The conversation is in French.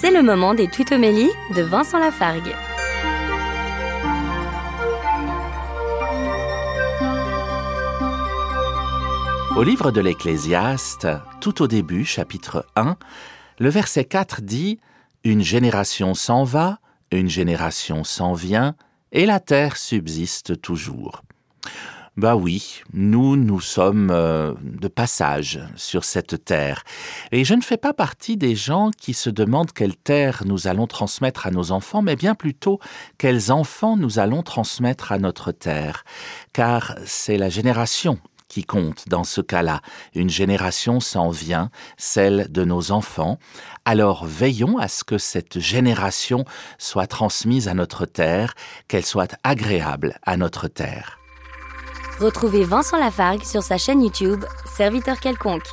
C'est le moment des Twittomélies de Vincent Lafargue. Au livre de l'Ecclésiaste, tout au début, chapitre 1, le verset 4 dit « Une génération s'en va, une génération s'en vient, et la terre subsiste toujours. » Bah oui, nous sommes de passage sur cette terre. Et je ne fais pas partie des gens qui se demandent quelle terre nous allons transmettre à nos enfants, mais bien plutôt quels enfants nous allons transmettre à notre terre. Car c'est la génération qui compte dans ce cas-là. Une génération s'en vient, celle de nos enfants. Alors veillons à ce que cette génération soit transmise à notre terre, qu'elle soit agréable à notre terre. Retrouvez Vincent Lafargue sur sa chaîne YouTube Serviteurs Quelconques.